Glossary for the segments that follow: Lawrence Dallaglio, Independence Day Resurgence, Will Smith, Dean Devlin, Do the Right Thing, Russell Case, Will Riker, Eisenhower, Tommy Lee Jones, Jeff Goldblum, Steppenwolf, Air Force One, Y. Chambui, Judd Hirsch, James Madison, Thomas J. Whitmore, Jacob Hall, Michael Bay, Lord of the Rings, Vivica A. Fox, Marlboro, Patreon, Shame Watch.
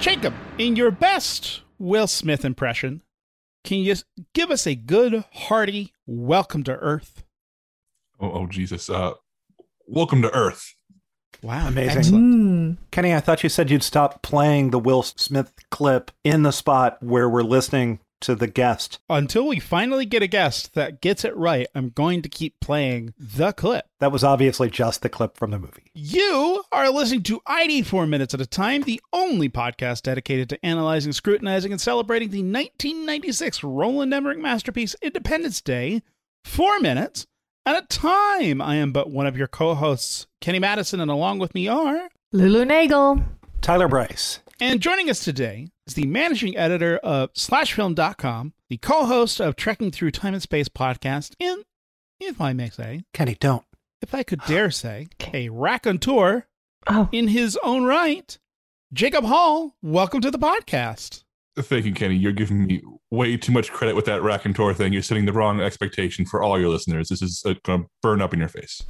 Jacob, in your best Will Smith impression, can you give us a good, hearty welcome to Earth? Oh, Jesus. Welcome to Earth. Wow. Amazing. Kenny, I thought you said you'd stop playing the Will Smith clip in the spot where we're listening to the guest. Until we finally get a guest that gets it right, I'm going to keep playing the clip. That was obviously just the clip from the movie. You are listening to ID 4 Minutes at a Time, the only podcast dedicated to analyzing, scrutinizing, and celebrating the 1996 Roland Emmerich masterpiece, Independence Day, 4 minutes at a time. I am but one of your co-hosts, Kenny Madison, and along with me are... Lulu Nagel. Tyler Bryce. And joining us today is the managing editor of SlashFilm.com, the co-host of Trekking Through Time and Space podcast, and, if I may say... Kenny, don't. If I could dare say, a raconteur in his own right, Jacob Hall. Welcome to the podcast. Thank you, Kenny. You're giving me way too much credit with that raconteur thing. You're setting the wrong expectation for all your listeners. This is going to burn up in your face.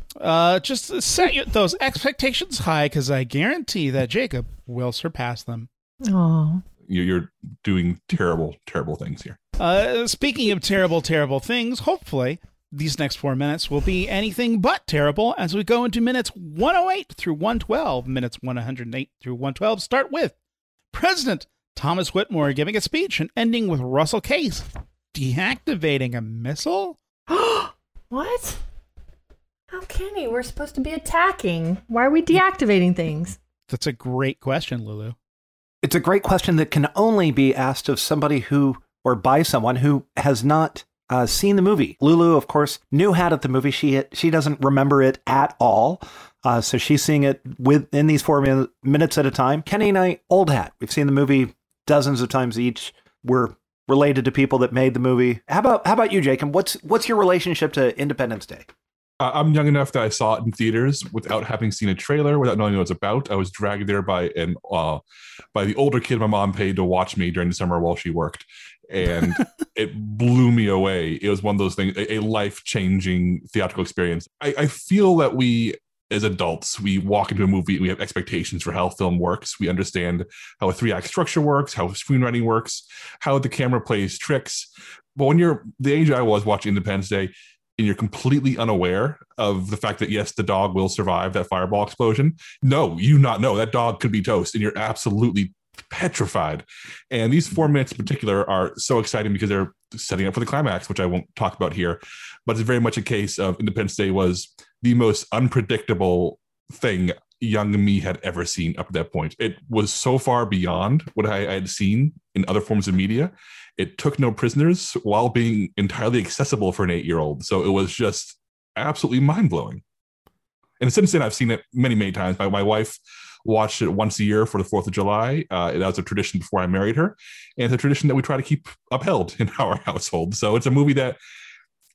Just set those expectations high, because I guarantee that Jacob will surpass them. Aww. You're doing terrible, terrible things here. Speaking of terrible, terrible things, hopefully these next 4 minutes will be anything but terrible as we go into minutes 108 through 112. Minutes 108 through 112 start with President Thomas Whitmore giving a speech and ending with Russell Case deactivating a missile? What? How can he? We're supposed to be attacking. Why are we deactivating things? That's a great question, Lulu. It's a great question that can only be asked of somebody who, or by someone who has not seen the movie. Lulu, of course, knew how to the movie. She doesn't remember it at all. So she's seeing it within these 4 minutes at a time. Kenny and I, old hat. We've seen the movie dozens of times each. We're related to people that made the movie. How about you, Jacob? What's your relationship to Independence Day? I'm young enough that I saw it in theaters without having seen a trailer, without knowing what it's about. I was dragged there by the older kid my mom paid to watch me during the summer while she worked. And it blew me away. It was one of those things, a life-changing theatrical experience. I feel that we, as adults, we walk into a movie and we have expectations for how film works. We understand how a 3-act structure works, how screenwriting works, how the camera plays tricks. But when you're the age I was watching Independence Day, and you're completely unaware of the fact that, yes, the dog will survive that fireball explosion. No, you not know that dog could be toast, and you're absolutely petrified. And these 4 minutes in particular are so exciting because they're setting up for the climax, which I won't talk about here. But it's very much a case of Independence Day was the most unpredictable thing young me had ever seen up to that point. It was so far beyond what I had seen in other forms of media. It took no prisoners while being entirely accessible for an 8-year-old. So it was just absolutely mind-blowing. And since then, I've seen it many, many times. My wife watched it once a year for the 4th of July. That was a tradition before I married her. And it's a tradition that we try to keep upheld in our household. So it's a movie that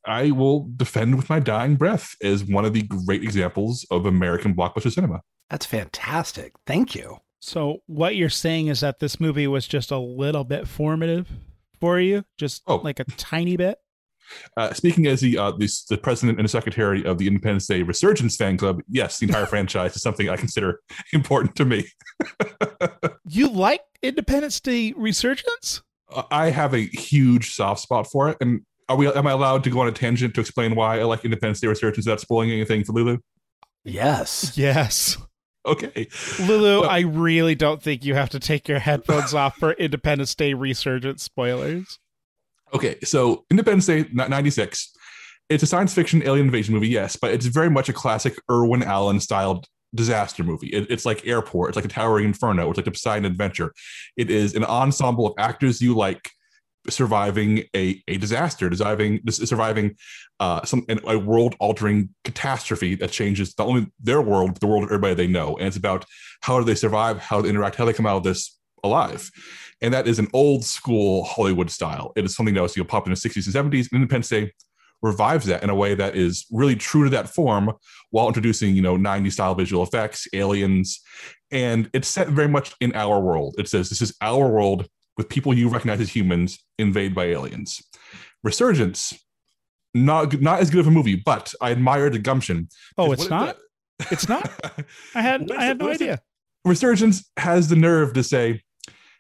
I will defend with my dying breath as one of the great examples of American blockbuster cinema. That's fantastic. Thank you. So what you're saying is that this movie was just a little bit formative for you? Just like a tiny bit? Speaking as the president and the secretary of the Independence Day Resurgence fan club, yes, the entire franchise is something I consider important to me. You like Independence Day Resurgence? I have a huge soft spot for it. And am I allowed to go on a tangent to explain why I like Independence Day Resurgence without spoiling anything for Lulu? Yes. Okay. Lulu, I really don't think you have to take your headphones off for Independence Day Resurgence spoilers. Okay, so Independence Day, 96. It's a science fiction alien invasion movie, yes, but it's very much a classic Irwin Allen styled disaster movie. It's like Airport. It's like a Towering Inferno. It's like a Poseidon Adventure. It is an ensemble of actors you like surviving a disaster, surviving a world-altering catastrophe that changes not only their world, but the world of everybody they know. And it's about how do they survive, how they interact, how they come out of this alive. And that is an old school Hollywood style. It is something that was popped in the 60s and 70s. And Independence Day revives that in a way that is really true to that form while introducing, 90s style visual effects, aliens. And it's set very much in our world. It says, this is our world with people you recognize as humans invaded by aliens. Resurgence, not as good of a movie, but I admire the gumption. Oh, it's not? It's not? I had no idea. Resurgence has the nerve to say,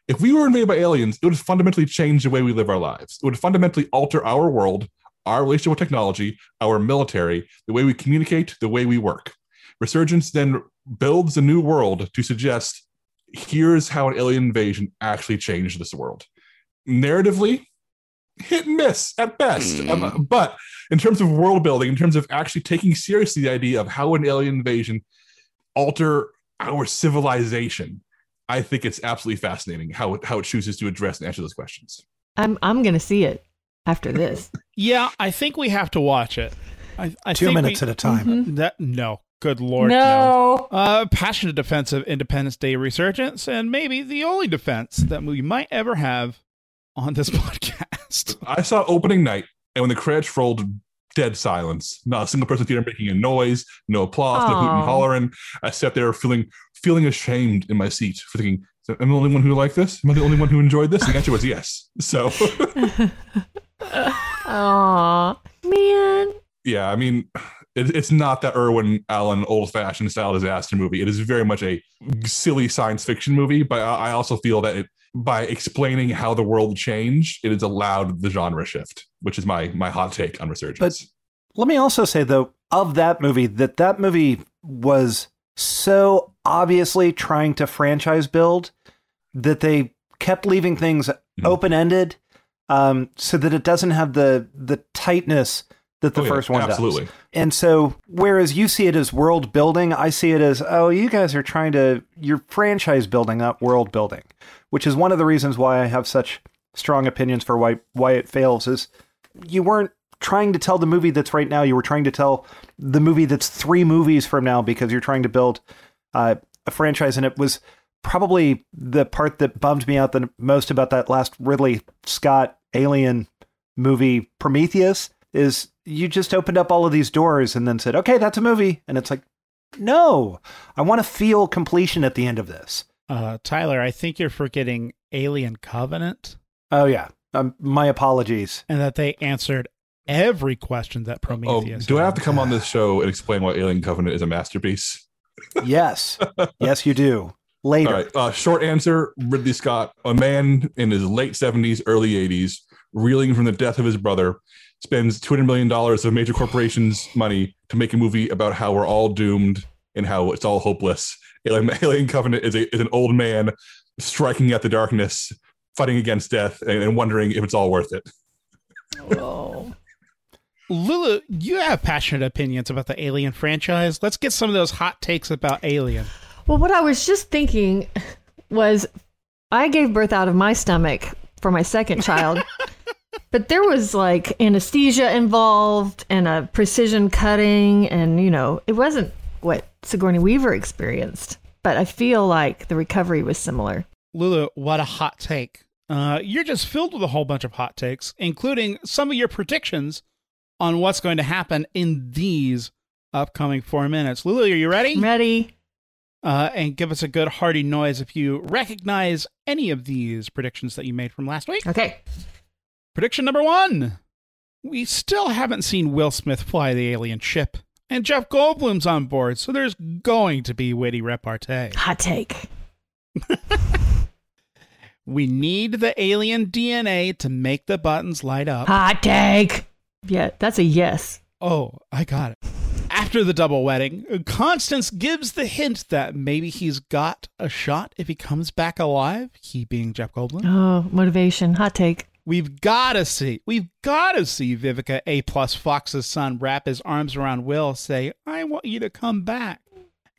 If we were invaded by aliens, it would fundamentally change the way we live our lives. It would fundamentally alter our world, our relationship with technology, our military, the way we communicate, the way we work. Resurgence then builds a new world to suggest, here's how an alien invasion actually changed this world. Narratively, hit and miss at best. But in terms of world building, in terms of actually taking seriously the idea of how an alien invasion alter our civilization, I think it's absolutely fascinating how it chooses to address and answer those questions. I'm going to see it after this. Yeah, I think we have to watch it. I 2 minutes at a time. Mm-hmm. No. Good Lord, no. Passionate defense of Independence Day Resurgence, and maybe the only defense that we might ever have on this podcast. I saw opening night, and when the credits rolled, dead silence. Not a single person in the theater making a noise, no applause, no hooting and hollering. I sat there feeling ashamed in my seat for thinking, am I the only one who liked this? Am I the only one who enjoyed this? And the answer was yes. So. Aw, man. Yeah, I mean, it's not that Irwin Allen old-fashioned style disaster movie. It is very much a silly science fiction movie, but I also feel that by explaining how the world changed, it has allowed the genre shift, which is my hot take on Resurgence. But let me also say, though, of that movie, that movie was so obviously trying to franchise build that they kept leaving things open-ended so that it doesn't have the tightness that the first one absolutely does. And so, whereas you see it as world building, I see it as, you guys are you're franchise building, not world building, which is one of the reasons why I have such strong opinions for why it fails, is you weren't trying to tell the movie that's right now. You were trying to tell the movie that's 3 movies from now, because you're trying to build a franchise. And it was probably the part that bummed me out the most about that last Ridley Scott alien movie, Prometheus, is you just opened up all of these doors and then said, okay, that's a movie. And it's like, no, I want to feel completion at the end of this. Tyler, I think you're forgetting Alien Covenant. Oh, yeah. My apologies. And that they answered every question that Prometheus had. I have to come on this show and explain why Alien Covenant is a masterpiece? Yes. Yes, you do. Later. All right. Short answer, Ridley Scott, a man in his late 70s, early 80s, reeling from the death of his brother, spends $200 million of major corporations' money to make a movie about how we're all doomed and how it's all hopeless. Alien Covenant is an old man striking at the darkness, fighting against death, and wondering if it's all worth it. Oh. Lulu, you have passionate opinions about the Alien franchise. Let's get some of those hot takes about Alien. Well, what I was just thinking was I gave birth out of my stomach for my second child. But there was like anesthesia involved and a precision cutting, and it wasn't what Sigourney Weaver experienced, but I feel like the recovery was similar. Lulu, what a hot take. You're just filled with a whole bunch of hot takes, including some of your predictions on what's going to happen in these upcoming 4 minutes. Lulu, are you ready? I'm ready. And give us a good hearty noise if you recognize any of these predictions that you made from last week. Okay. Prediction number 1. We still haven't seen Will Smith fly the alien ship. And Jeff Goldblum's on board, so there's going to be witty repartee. Hot take. We need the alien DNA to make the buttons light up. Hot take. Yeah, that's a yes. Oh, I got it. After the double wedding, Constance gives the hint that maybe he's got a shot if he comes back alive, he being Jeff Goldblum. Oh, motivation. Hot take. We've got to see Vivica A+ Fox's son wrap his arms around Will, say, I want you to come back.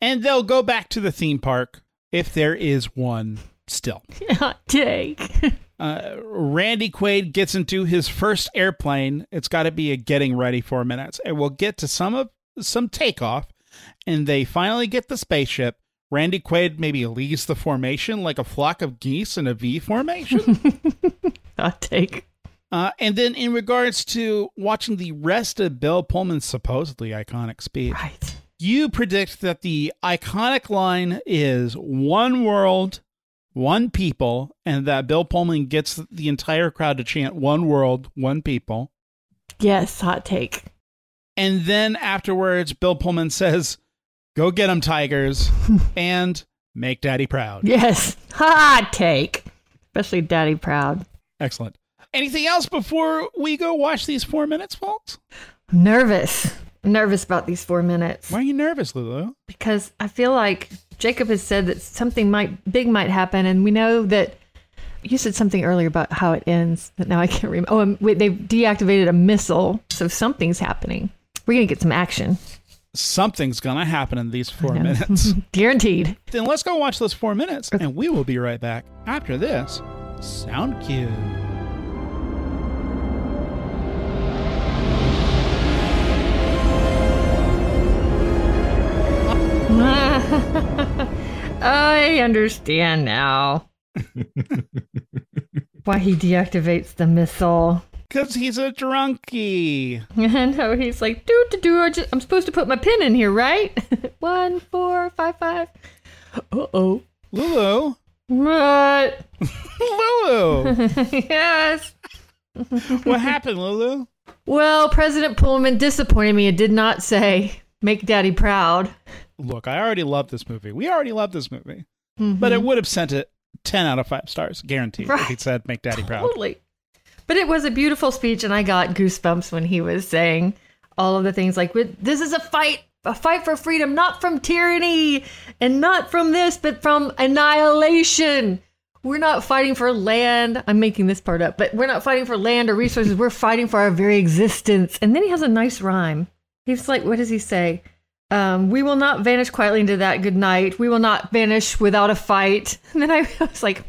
And they'll go back to the theme park, if there is one still. Hot take. Randy Quaid gets into his first airplane. It's got to be a getting ready 4 minutes. And we'll get to some takeoff. And they finally get the spaceship. Randy Quaid maybe leads the formation like a flock of geese in a V formation. Hot take. And then in regards to watching the rest of Bill Pullman's supposedly iconic speech, right, you predict that the iconic line is one world, one people, and that Bill Pullman gets the entire crowd to chant one world, one people. Yes, hot take. And then afterwards, Bill Pullman says, go get 'em, tigers, and make daddy proud. Yes, hot take. especially Daddy Proud. Excellent. Anything else before we go watch these 4 minutes, folks? Nervous about these 4 minutes. Why are you nervous, Lulu? Because I feel like Jacob has said that something big might happen, and we know that you said something earlier about how it ends, but now I can't remember. Oh, wait, they've deactivated a missile, so something's happening. We're going to get some action. Something's going to happen in these 4 minutes. Guaranteed. Then let's go watch those 4 minutes, and we will be right back after this sound cue. I understand now why he deactivates the missile. Because he's a drunkie. No, he's like, I'm supposed to put my pin in here, right? 1455. Uh-oh. Lulu. What? Lulu. Yes. What happened, Lulu? Well, President Pullman disappointed me and did not say, make Daddy proud. Look, I already love this movie. We already love this movie. Mm-hmm. But it would have sent it 10 out of 5 stars, guaranteed, right, if he said, make Daddy proud. Totally. But it was a beautiful speech, and I got goosebumps when he was saying all of the things like, this is a fight for freedom, not from tyranny, and not from this, but from annihilation. We're not fighting for land. I'm making this part up, but we're not fighting for land or resources. We're fighting for our very existence. And then he has a nice rhyme. He's like, what does he say? We will not vanish quietly into that good night. We will not vanish without a fight. And then I was like,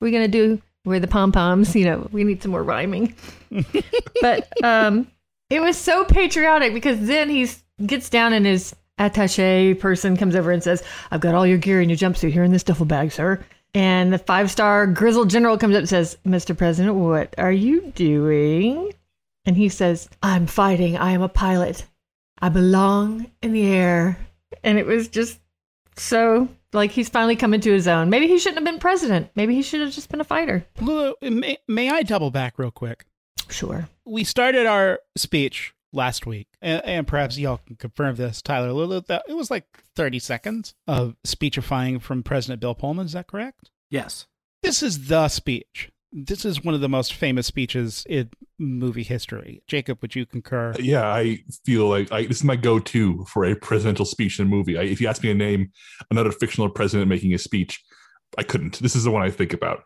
we're going to do... We're the pom-poms, we need some more rhyming. But it was so patriotic because then he gets down and his attaché person comes over and says, I've got all your gear and your jumpsuit here in this duffel bag, sir. And the 5-star grizzled general comes up and says, Mr. President, what are you doing? And he says, I'm fighting. I am a pilot. I belong in the air. And it was just so... Like, he's finally come into his own. Maybe he shouldn't have been president. Maybe he should have just been a fighter. Lulu, may I double back real quick? Sure. We started our speech last week, and perhaps y'all can confirm this, Tyler. Lulu, it was like 30 seconds of speechifying from President Bill Pullman. Is that correct? Yes. This is the speech. This is one of the most famous speeches in movie history. Jacob, would you concur? Yeah, I feel like this is my go-to for a presidential speech in a movie. If you ask me to name another fictional president making a speech, I couldn't. This is the one I think about.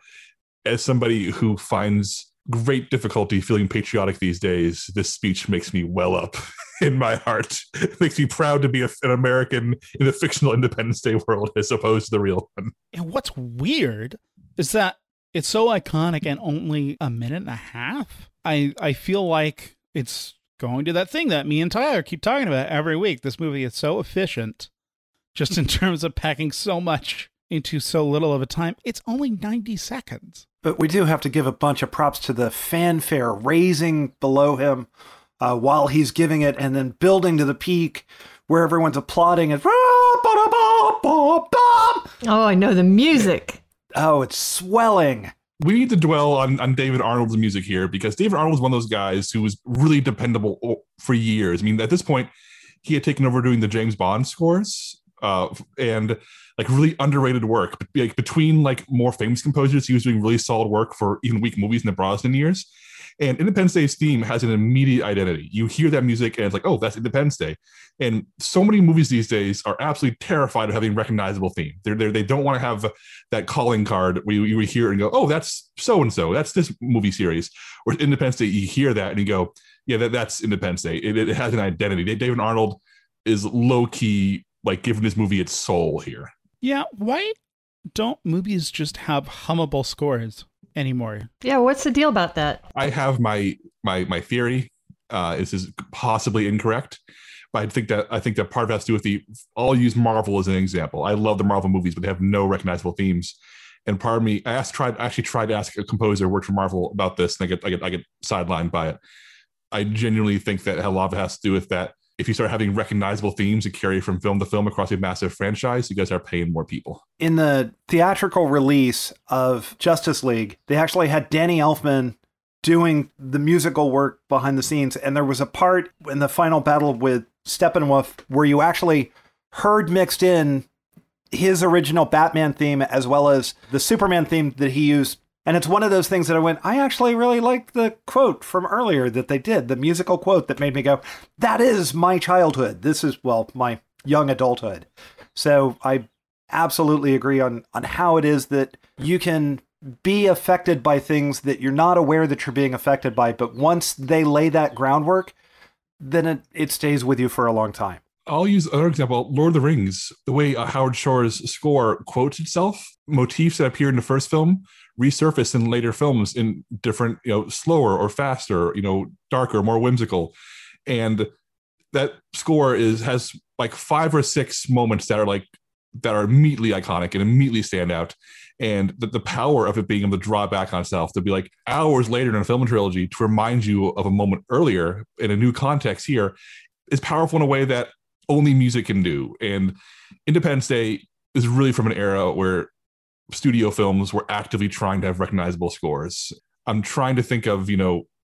As somebody who finds great difficulty feeling patriotic these days, this speech makes me well up in my heart. It makes me proud to be an American in the fictional Independence Day world as opposed to the real one. And what's weird is that it's so iconic and only a minute and a half. I feel like it's going to that thing that me and Tyler keep talking about every week. This movie is so efficient just in terms of packing so much into so little of a time. It's only 90 seconds. But we do have to give a bunch of props to the fanfare raising below him while he's giving it and then building to the peak where everyone's applauding. And oh, I know the music. Oh, it's swelling. We need to dwell on David Arnold's music here because David Arnold was one of those guys who was really dependable for years. I mean, at this point, he had taken over doing the James Bond scores and like really underrated work. Like between like more famous composers, he was doing really solid work for even weak movies in the Brosnan years. And Independence Day's theme has an immediate identity. You hear that music and it's like, oh, that's Independence Day. And so many movies these days are absolutely terrified of having a recognizable theme. They don't want to have that calling card where you hear it and go, oh, that's so-and-so. That's this movie series. Or Independence Day, you hear that and you go, yeah, that's Independence Day. It has an identity. David Arnold is low-key, like, giving this movie its soul here. Yeah, why don't movies just have hummable scores anymore? Yeah, what's the deal about that? I have my theory. This is possibly incorrect, but I think that part of it has to do with I'll use Marvel as an example. I love the Marvel movies, but they have no recognizable themes. And part of me, I actually tried to ask a composer who worked for Marvel about this, and I get sidelined by it. I genuinely think that a lot of it has to do with that. If you start having recognizable themes that carry from film to film across a massive franchise, you guys are paying more people. In the theatrical release of Justice League, they actually had Danny Elfman doing the musical work behind the scenes. And there was a part in the final battle with Steppenwolf where you actually heard mixed in his original Batman theme as well as the Superman theme that he used And it's one of those things that I went, I actually really liked the quote from earlier that they did, the musical quote that made me go, that is my childhood. This is, well, my young adulthood. So I absolutely agree on how it is that you can be affected by things that you're not aware that you're being affected by. But once they lay that groundwork, then it stays with you for a long time. I'll use another example, Lord of the Rings, the way Howard Shore's score quotes itself, motifs that appeared in the first film resurface in later films in different, slower or faster, darker, more whimsical. And that score has like 5 or 6 moments that are immediately iconic and immediately stand out. And the power of it being able to draw back on itself to be like hours later in a film trilogy to remind you of a moment earlier in a new context here is powerful in a way that only music can do. And Independence Day is really from an era where studio films were actively trying to have recognizable scores. I'm trying to think of,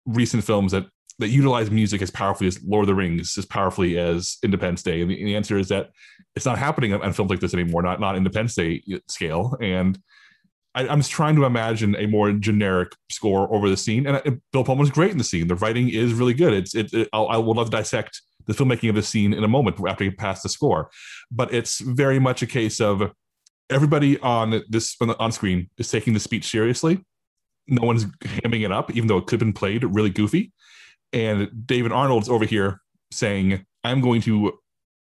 recent films that utilize music as powerfully as Lord of the Rings, as powerfully as Independence Day. And the answer is that it's not happening on films like this anymore, not Independence Day scale. And I'm just trying to imagine a more generic score over the scene. And Bill Pullman is great in the scene. The writing is really good. I would love to dissect the filmmaking of the scene in a moment after you pass the score. But it's very much a case of everybody on screen is taking the speech seriously. No one's hamming it up, even though it could have been played really goofy. And David Arnold's over here saying, I'm going to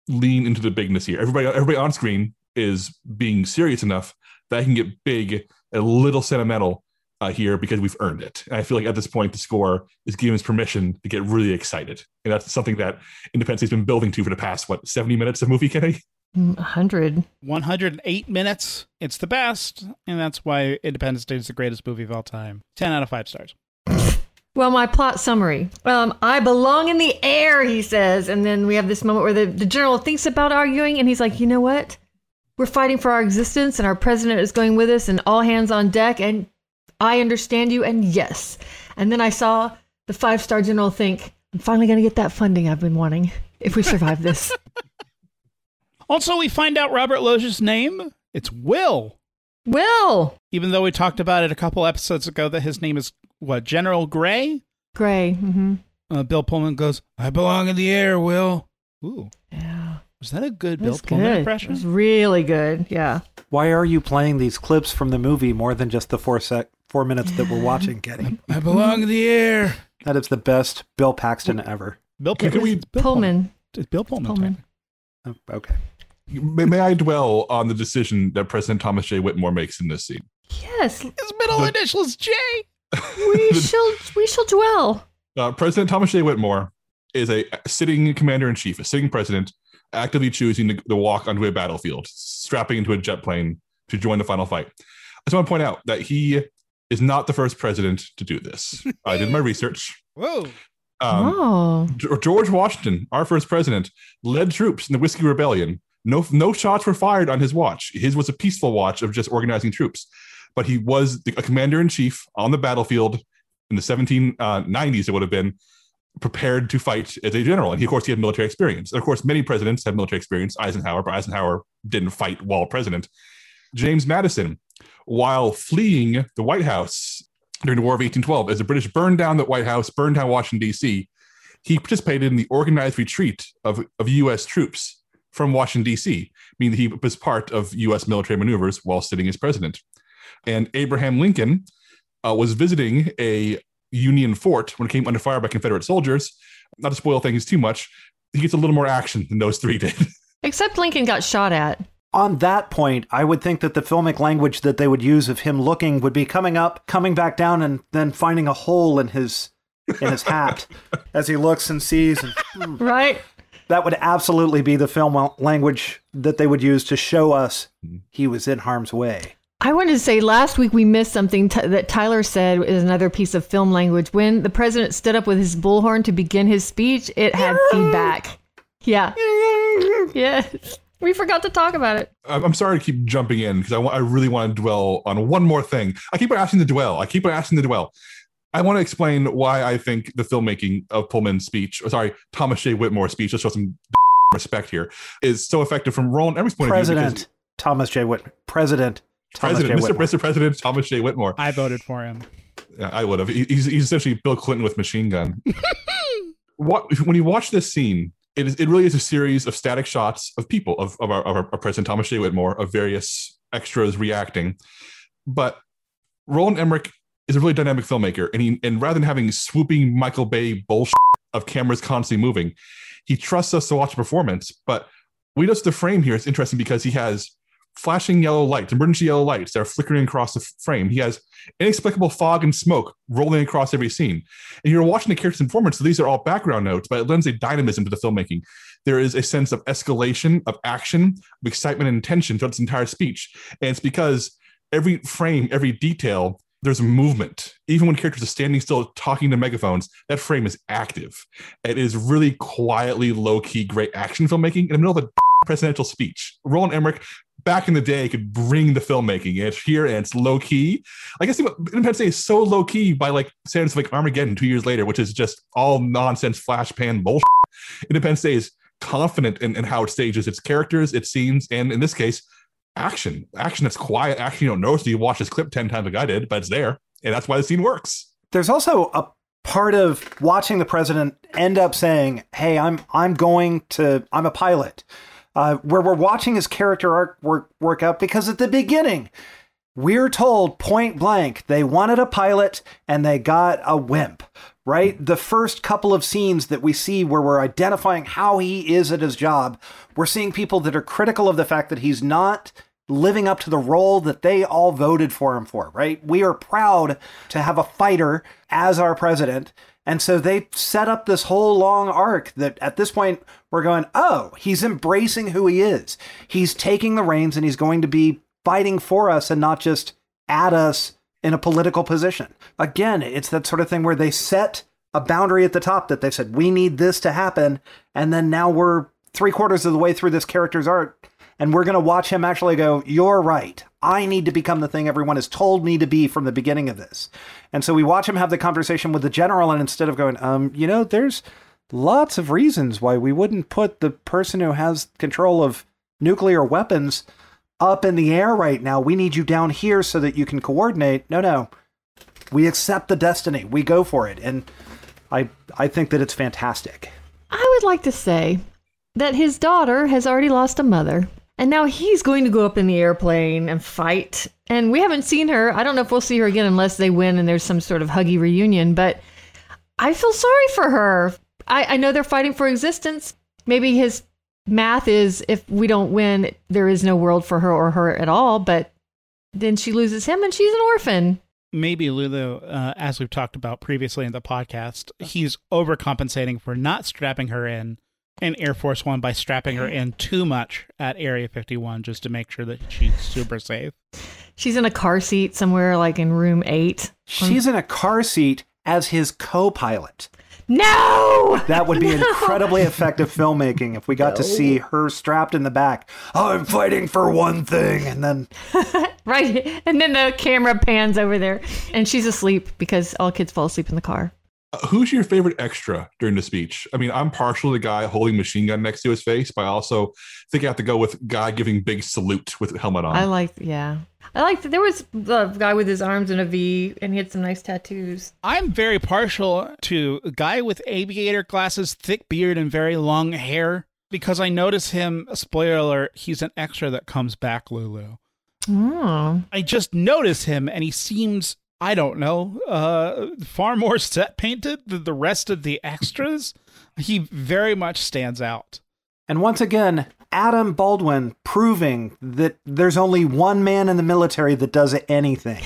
lean into the bigness here. Everybody on screen is being serious enough that I can get big, a little sentimental here because we've earned it. And I feel like at this point, the score is giving us permission to get really excited. And that's something that Independence Day's been building to for the past, 70 minutes of movie, Kenny? 108 minutes. It's the best. And that's why Independence Day is the greatest movie of all time. 10 out of 5 stars. Well, my plot summary. I belong in the air, he says. And then we have this moment where the general thinks about arguing and he's like, you know what? We're fighting for our existence and our president is going with us and all hands on deck. And I understand you. And yes. And then I saw the 5-star general think, I'm finally going to get that funding I've been wanting if we survive this. Also, we find out Robert Loggia's name. It's Will. Will. Even though we talked about it a couple episodes ago that his name is General Gray? Gray. Mm-hmm. Bill Pullman goes, I belong in the air, Will. Ooh. Yeah. Was that a good Bill Pullman impression? It was really good. Yeah. Why are you playing these clips from the movie more than just the 4 minutes that we're watching, Kenny? I belong in the air. That is the best Bill Paxton ever. Bill Pullman. It's Bill Pullman. Oh, okay. May I dwell on the decision that President Thomas J. Whitmore makes in this scene? Yes. His middle initial is J. We shall dwell. President Thomas J. Whitmore is a sitting commander-in-chief, a sitting president, actively choosing to walk onto a battlefield, strapping into a jet plane to join the final fight. I just want to point out that he is not the first president to do this. I did my research. Whoa. George Washington, our first president, led troops in the Whiskey Rebellion. No shots were fired on his watch. His was a peaceful watch of just organizing troops. But he was a commander-in-chief on the battlefield in the 1790s, it would have been, prepared to fight as a general. And, he had military experience. And of course, many presidents have military experience. Eisenhower, but Eisenhower didn't fight while president. James Madison, while fleeing the White House during the War of 1812, as the British burned down the White House, burned down Washington, D.C., he participated in the organized retreat of U.S. troops from Washington, D.C., meaning he was part of U.S. military maneuvers while sitting as president. And Abraham Lincoln was visiting a Union fort when it came under fire by Confederate soldiers. Not to spoil things too much, he gets a little more action than those three did. Except Lincoln got shot at. On that point, I would think that the filmic language that they would use of him looking would be coming up, coming back down, and then finding a hole in his hat as he looks and sees. Right. That would absolutely be the film language that they would use to show us he was in harm's way. I wanted to say last week we missed something that Tyler said is another piece of film language. When the president stood up with his bullhorn to begin his speech, it had feedback. Yeah. Yes. We forgot to talk about it. I'm sorry to keep jumping in because I really want to dwell on one more thing. I keep asking to dwell. I want to explain why I think the filmmaking of Thomas J. Whitmore's speech, let's show some respect here, is so effective from Roland Emmerich's point of view. President Thomas J. Whitmore. President Mr. President Thomas J. Whitmore. I voted for him. Yeah, I would have. He's essentially Bill Clinton with machine gun. When you watch this scene, it really is a series of static shots of people, of our President Thomas J. Whitmore, of various extras reacting. But Roland Emmerich is a really dynamic filmmaker, and rather than having swooping Michael Bay bullshit of cameras constantly moving, he trusts us to watch a performance. But we notice the frame here. It's interesting because he has flashing yellow lights, emergency yellow lights that are flickering across the frame. He has inexplicable fog and smoke rolling across every scene. And you're watching the characters in performance, so these are all background notes, but it lends a dynamism to the filmmaking. There is a sense of escalation, of action, of excitement and tension throughout this entire speech. And it's because every frame, every detail, there's movement. Even when characters are standing still talking to megaphones, that frame is active. It is really quietly, low-key, great action filmmaking in the middle of a presidential speech. Roland Emmerich, back in the day, could bring the filmmaking. It's here and it's low key. I guess Independence Day is so low key by saying it's like Armageddon 2 years later, which is just all nonsense, flash pan bullshit. Independence Day is confident in how it stages its characters, its scenes, and in this case, action. Action that's quiet, action you don't notice. You watch this clip 10 times like I did, but it's there. And that's why the scene works. There's also a part of watching the president end up saying, hey, I'm a pilot. Where we're watching his character arc work out, because at the beginning, we're told point blank, they wanted a pilot and they got a wimp, right? The first couple of scenes that we see where we're identifying how he is at his job, we're seeing people that are critical of the fact that he's not living up to the role that they all voted for him for, right? We are proud to have a fighter as our president. And so they set up this whole long arc that at this point we're going, oh, he's embracing who he is. He's taking the reins and he's going to be fighting for us and not just at us in a political position. Again, it's that sort of thing where they set a boundary at the top that they said, we need this to happen. And then now we're 3/4 of the way through this character's arc and we're going to watch him actually go, you're right. I need to become the thing everyone has told me to be from the beginning of this. And so we watch him have the conversation with the general, and instead of going, there's lots of reasons why we wouldn't put the person who has control of nuclear weapons up in the air right now. We need you down here so that you can coordinate. No. We accept the destiny. We go for it. And I think that it's fantastic. I would like to say that his daughter has already lost a mother. And now he's going to go up in the airplane and fight. And we haven't seen her. I don't know if we'll see her again unless they win and there's some sort of huggy reunion. But I feel sorry for her. I know they're fighting for existence. Maybe his math is if we don't win, there is no world for her or her at all. But then she loses him and she's an orphan. Maybe, Lulu, as we've talked about previously in the podcast, he's overcompensating for not strapping her in. And Air Force One by strapping her in too much at Area 51 just to make sure that she's super safe. She's in a car seat somewhere like in room 8. She's in a car seat as his co-pilot. No! That would be incredibly effective filmmaking if we got to see her strapped in the back. I'm fighting for one thing. And then... right. And then the camera pans over there. And she's asleep because all kids fall asleep in the car. Who's your favorite extra during the speech? I mean, I'm partial to the guy holding machine gun next to his face, but I also think I have to go with guy giving big salute with helmet on. I liked there was the guy with his arms in a V and he had some nice tattoos. I'm very partial to a guy with aviator glasses, thick beard and very long hair because I notice him, spoiler alert, he's an extra that comes back, Lulu. Oh. I just notice him and he seems... I don't know, far more set painted than the rest of the extras. He very much stands out. And once again, Adam Baldwin proving that there's only one man in the military that does anything.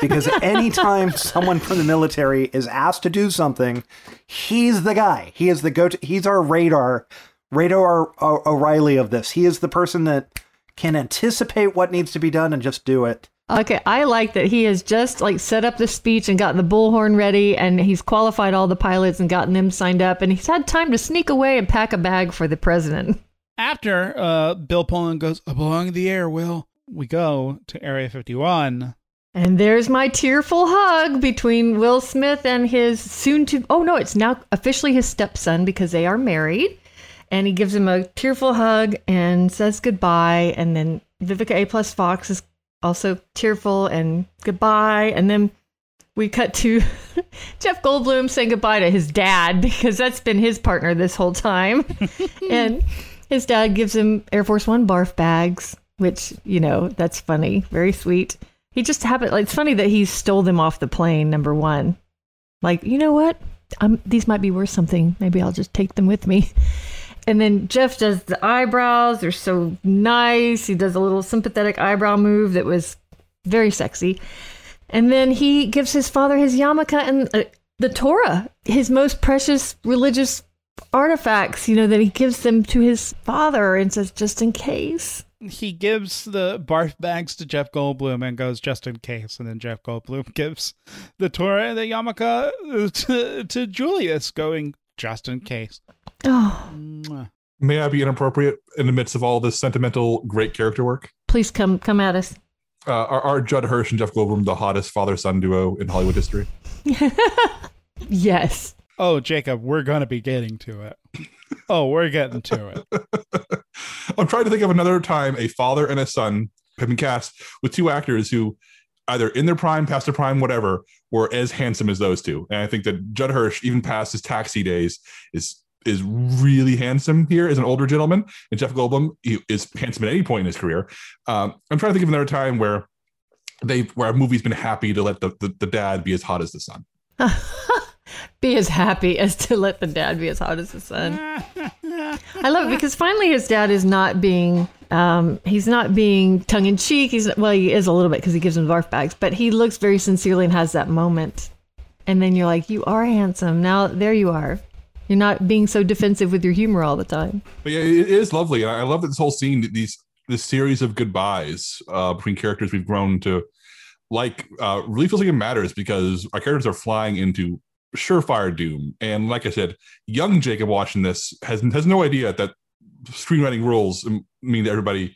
Because anytime someone from the military is asked to do something, he's the guy. He is the go-to. He's our radar O'Reilly of this. He is the person that can anticipate what needs to be done and just do it. Okay, I like that he has just set up the speech and gotten the bullhorn ready and he's qualified all the pilots and gotten them signed up and he's had time to sneak away and pack a bag for the president. After Bill Pullman goes, I belong in the air, Will, we go to Area 51. And there's my tearful hug between Will Smith and his soon-to... Oh, no, it's now officially his stepson because they are married. And he gives him a tearful hug and says goodbye. And then Vivica A. Fox is also tearful and goodbye. And then we cut to Jeff Goldblum saying goodbye to his dad, because that's been his partner this whole time. And his dad gives him Air Force One barf bags, which, you know, that's funny. Very sweet. He just happened. Like, it's funny that he stole them off the plane, number one. Like, you know what? These might be worth something. Maybe I'll just take them with me. And then Jeff does the eyebrows. They're so nice. He does a little sympathetic eyebrow move that was very sexy. And then he gives his father his yarmulke and the Torah, his most precious religious artifacts, you know, that he gives them to his father and says, just in case. He gives the barf bags to Jeff Goldblum and goes, just in case. And then Jeff Goldblum gives the Torah and the yarmulke to Julius, going, just in case. Oh. May I be inappropriate in the midst of all this sentimental, great character work? Please come at us. Are Judd Hirsch and Jeff Goldblum the hottest father-son duo in Hollywood history? Yes. Oh, Jacob, we're going to be getting to it. Oh, we're getting to it. I'm trying to think of another time a father and a son have been cast with two actors who, either in their prime, past their prime, whatever, were as handsome as those two. And I think that Judd Hirsch, even past his Taxi days, is really handsome here as an older gentleman. And Jeff Goldblum, he is handsome at any point in his career. I'm trying to think of another time where a movie's been happy to let the dad be as hot as the son. Be as happy as to let the dad be as hot as the son. I love it, because finally his dad is not being, he's not being tongue in cheek. He is a little bit, because he gives him barf bags, but he looks very sincerely and has that moment. And then you're like, you are handsome. Now there you are. You're not being so defensive with your humor all the time. But yeah, it is lovely. And I love that this whole scene, this series of goodbyes between characters we've grown to like, really feels like it matters, because our characters are flying into surefire doom. And like I said, young Jacob watching this has no idea that screenwriting rules mean that everybody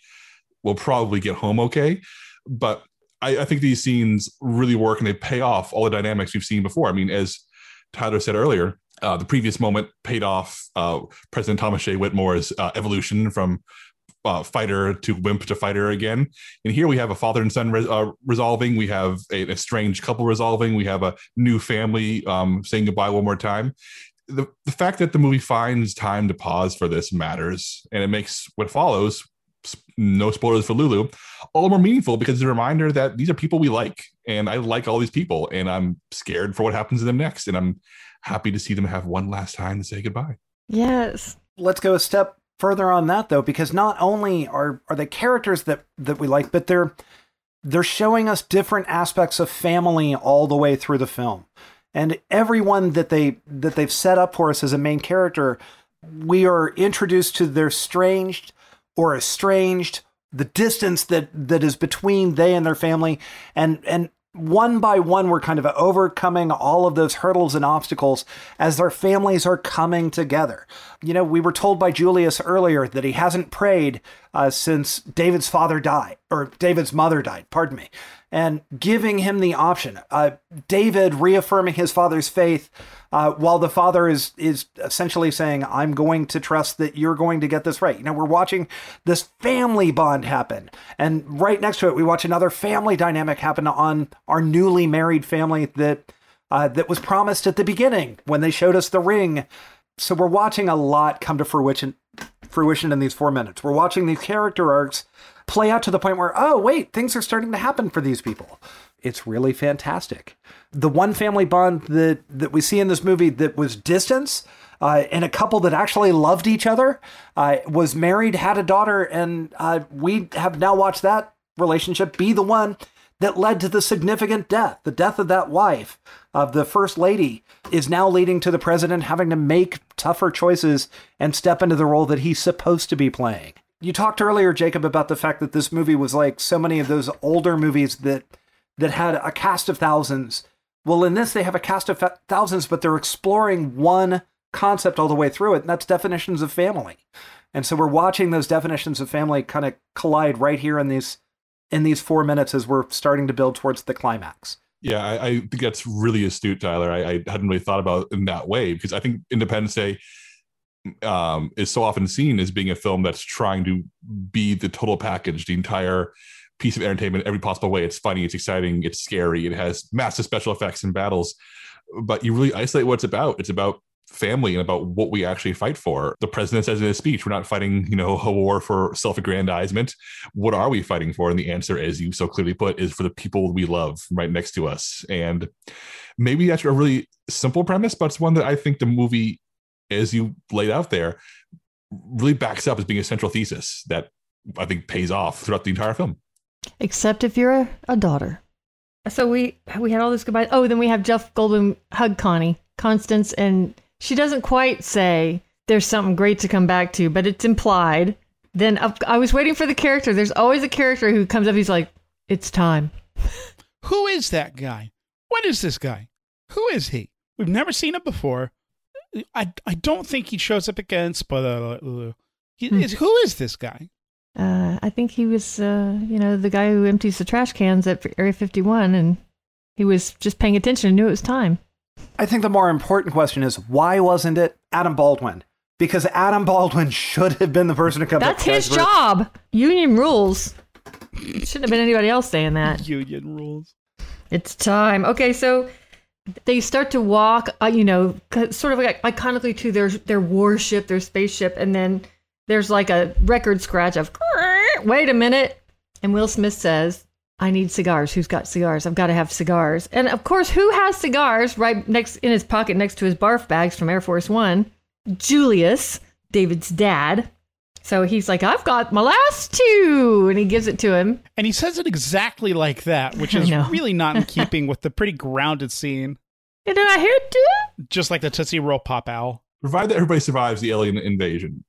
will probably get home okay. But I think these scenes really work, and they pay off all the dynamics we've seen before. I mean, as Tyler said earlier, the previous moment paid off President Thomas J. Whitmore's evolution from fighter to wimp to fighter again. And here we have a father and son resolving. We have an estranged couple resolving. We have a new family saying goodbye one more time. The fact that the movie finds time to pause for this matters, and it makes what follows, no spoilers for Lulu, all the more meaningful, because it's a reminder that these are people we like, and I like all these people, and I'm scared for what happens to them next, and I'm happy to see them have one last time to say goodbye. Yes. Let's go a step further on that, though, because not only are the characters that we like, but they're showing us different aspects of family all the way through the film. And everyone that they've set up for us as a main character, we are introduced to their estranged or estranged, the distance that is between they and their family, and one by one, we're kind of overcoming all of those hurdles and obstacles as their families are coming together. You know, we were told by Julius earlier that he hasn't prayed since David's father died, or David's mother died, pardon me, and giving him the option. David reaffirming his father's faith while the father is essentially saying, I'm going to trust that you're going to get this right. You know, we're watching this family bond happen. And right next to it, we watch another family dynamic happen on our newly married family that was promised at the beginning when they showed us the ring. So we're watching a lot come to fruition in these 4 minutes. We're watching these character arcs play out to the point where, oh, wait, things are starting to happen for these people. It's really fantastic. The one family bond that we see in this movie that was distance, and a couple that actually loved each other, was married, had a daughter, and we have now watched that relationship be the one that led to the significant death. The death of that wife, of the first lady, is now leading to the president having to make tougher choices and step into the role that he's supposed to be playing. You talked earlier, Jacob, about the fact that this movie was like so many of those older movies that had a cast of thousands. Well, in this, they have a cast of thousands, but they're exploring one concept all the way through it, and that's definitions of family. And so we're watching those definitions of family kind of collide right here in these 4 minutes as we're starting to build towards the climax. Yeah, I think that's really astute, Tyler. I hadn't really thought about it in that way, because I think Independence Day is so often seen as being a film that's trying to be the total package, the entire piece of entertainment every possible way. It's funny, it's exciting, it's scary, it has massive special effects and battles, but you really isolate what it's about. It's about family and about what we actually fight for. The president says in his speech, we're not fighting, you know, a war for self-aggrandizement. What are we fighting for? And the answer, as you so clearly put, is for the people we love right next to us. And maybe that's a really simple premise, but it's one that I think the movie, as you laid out there, really backs up as being a central thesis that I think pays off throughout the entire film. Except if you're a daughter. So we had all this goodbye. Oh, then we have Jeff Goldblum hug Connie, Constance, and she doesn't quite say there's something great to come back to, but it's implied. Then I was waiting for the character. There's always a character who comes up. He's like, it's time. Who is that guy? What is this guy? Who is he? We've never seen him before. I don't think he shows up again. Who is this guy? I think he was, the guy who empties the trash cans at Area 51, and he was just paying attention and knew it was time. I think the more important question is, why wasn't it Adam Baldwin? Because Adam Baldwin should have been the person to come back. That's his job. Union rules. Shouldn't have been anybody else saying that. Union rules. It's time. Okay, so they start to walk, sort of like iconically to their warship, their spaceship, and then there's like a record scratch of, wait a minute. And Will Smith says, I need cigars. Who's got cigars? I've got to have cigars. And of course, who has cigars right next in his pocket next to his barf bags from Air Force One? Julius, David's dad. So he's like, I've got my last two. And he gives it to him. And he says it exactly like that, which is really not in keeping with the pretty grounded scene. And then I hear it too. Just like the Tootsie Roll Pop Owl. Provided that everybody survives the alien invasion.